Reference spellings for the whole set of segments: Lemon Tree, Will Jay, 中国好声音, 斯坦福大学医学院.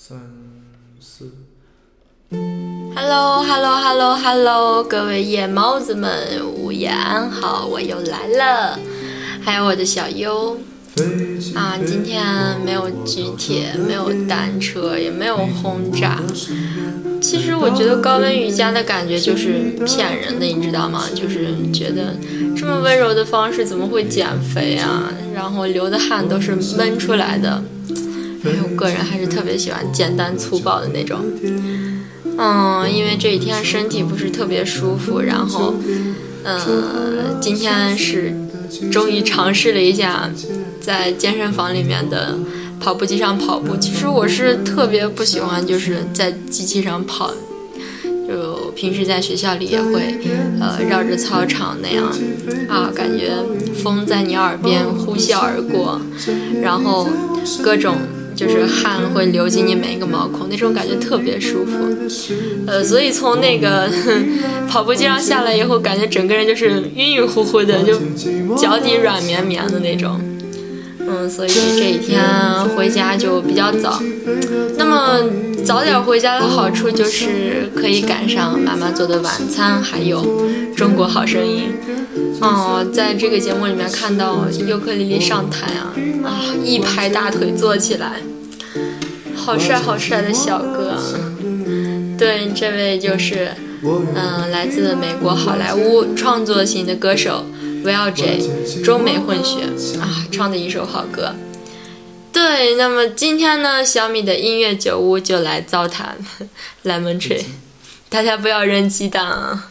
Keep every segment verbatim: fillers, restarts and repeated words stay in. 三四 Hello Hello Hello Hello， 各位夜猫子们，午夜安好，我又来了，还有我的小优啊，今天没有举铁，没有单车，也没有轰炸。其实我觉得高温瑜伽的感觉就是骗人的，你知道吗？就是觉得这么温柔的方式怎么会减肥啊？然后流的汗都是闷出来的。因为我个人还是特别喜欢简单粗暴的那种，嗯，因为这一天身体不是特别舒服，然后，呃，今天是终于尝试了一下在健身房里面的跑步机上跑步。其实我是特别不喜欢就是在机器上跑，就平时在学校里也会，呃，绕着操场那样，啊，感觉风在你耳边呼啸而过，然后各种就是汗会流进你每一个毛孔，那种感觉特别舒服。呃，所以从那个跑步机上下来以后，感觉整个人就是晕晕乎乎的，就脚底软绵绵的那种。嗯，所以这一天回家就比较早。那么早点回家的好处就是可以赶上妈妈做的晚餐，还有中国好声音。哦，在这个节目里面看到尤克里里上台啊，啊，一拍大腿坐起来，好帅好帅的小哥。对，这位就是，嗯，来自美国好莱坞创作型的歌手。Will Jay 中美混血啊，唱的一首好歌。对，那么今天呢，小米的音乐酒屋就来糟蹋 Lemon Tree， 大家不要扔鸡蛋啊。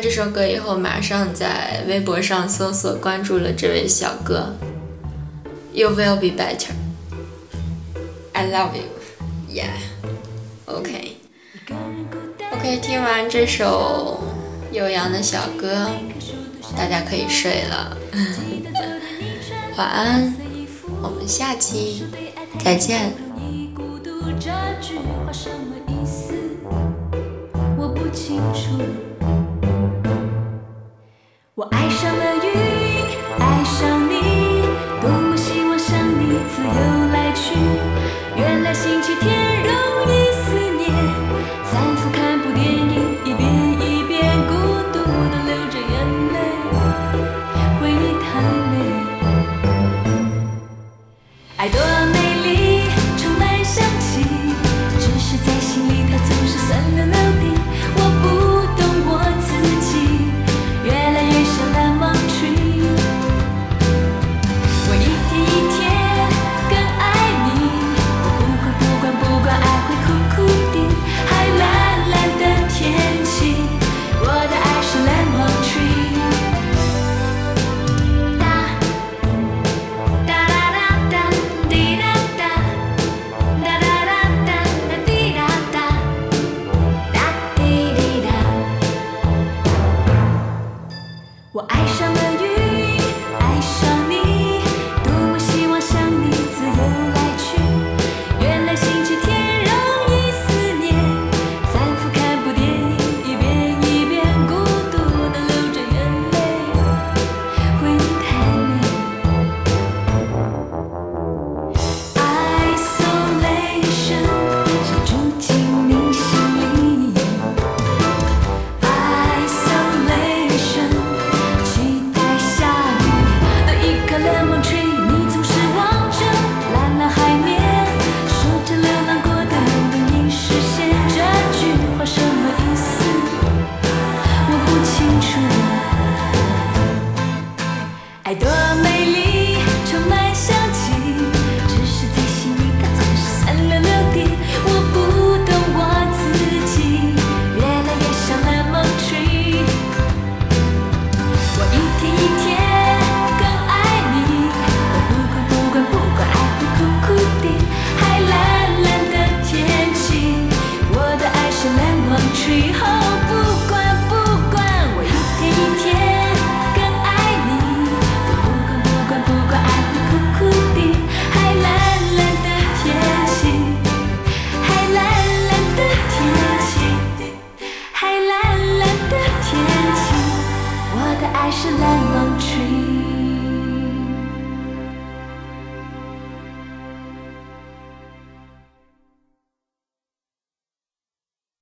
这首歌以后，马上在微博上搜索关注了这位小哥。You will be better. I love you. Yeah. OK. OK. 听完这首悠扬的小歌，大家可以睡了。晚安，我们下期再见。我爱上了云，爱上你，多么希望像你自由。I don't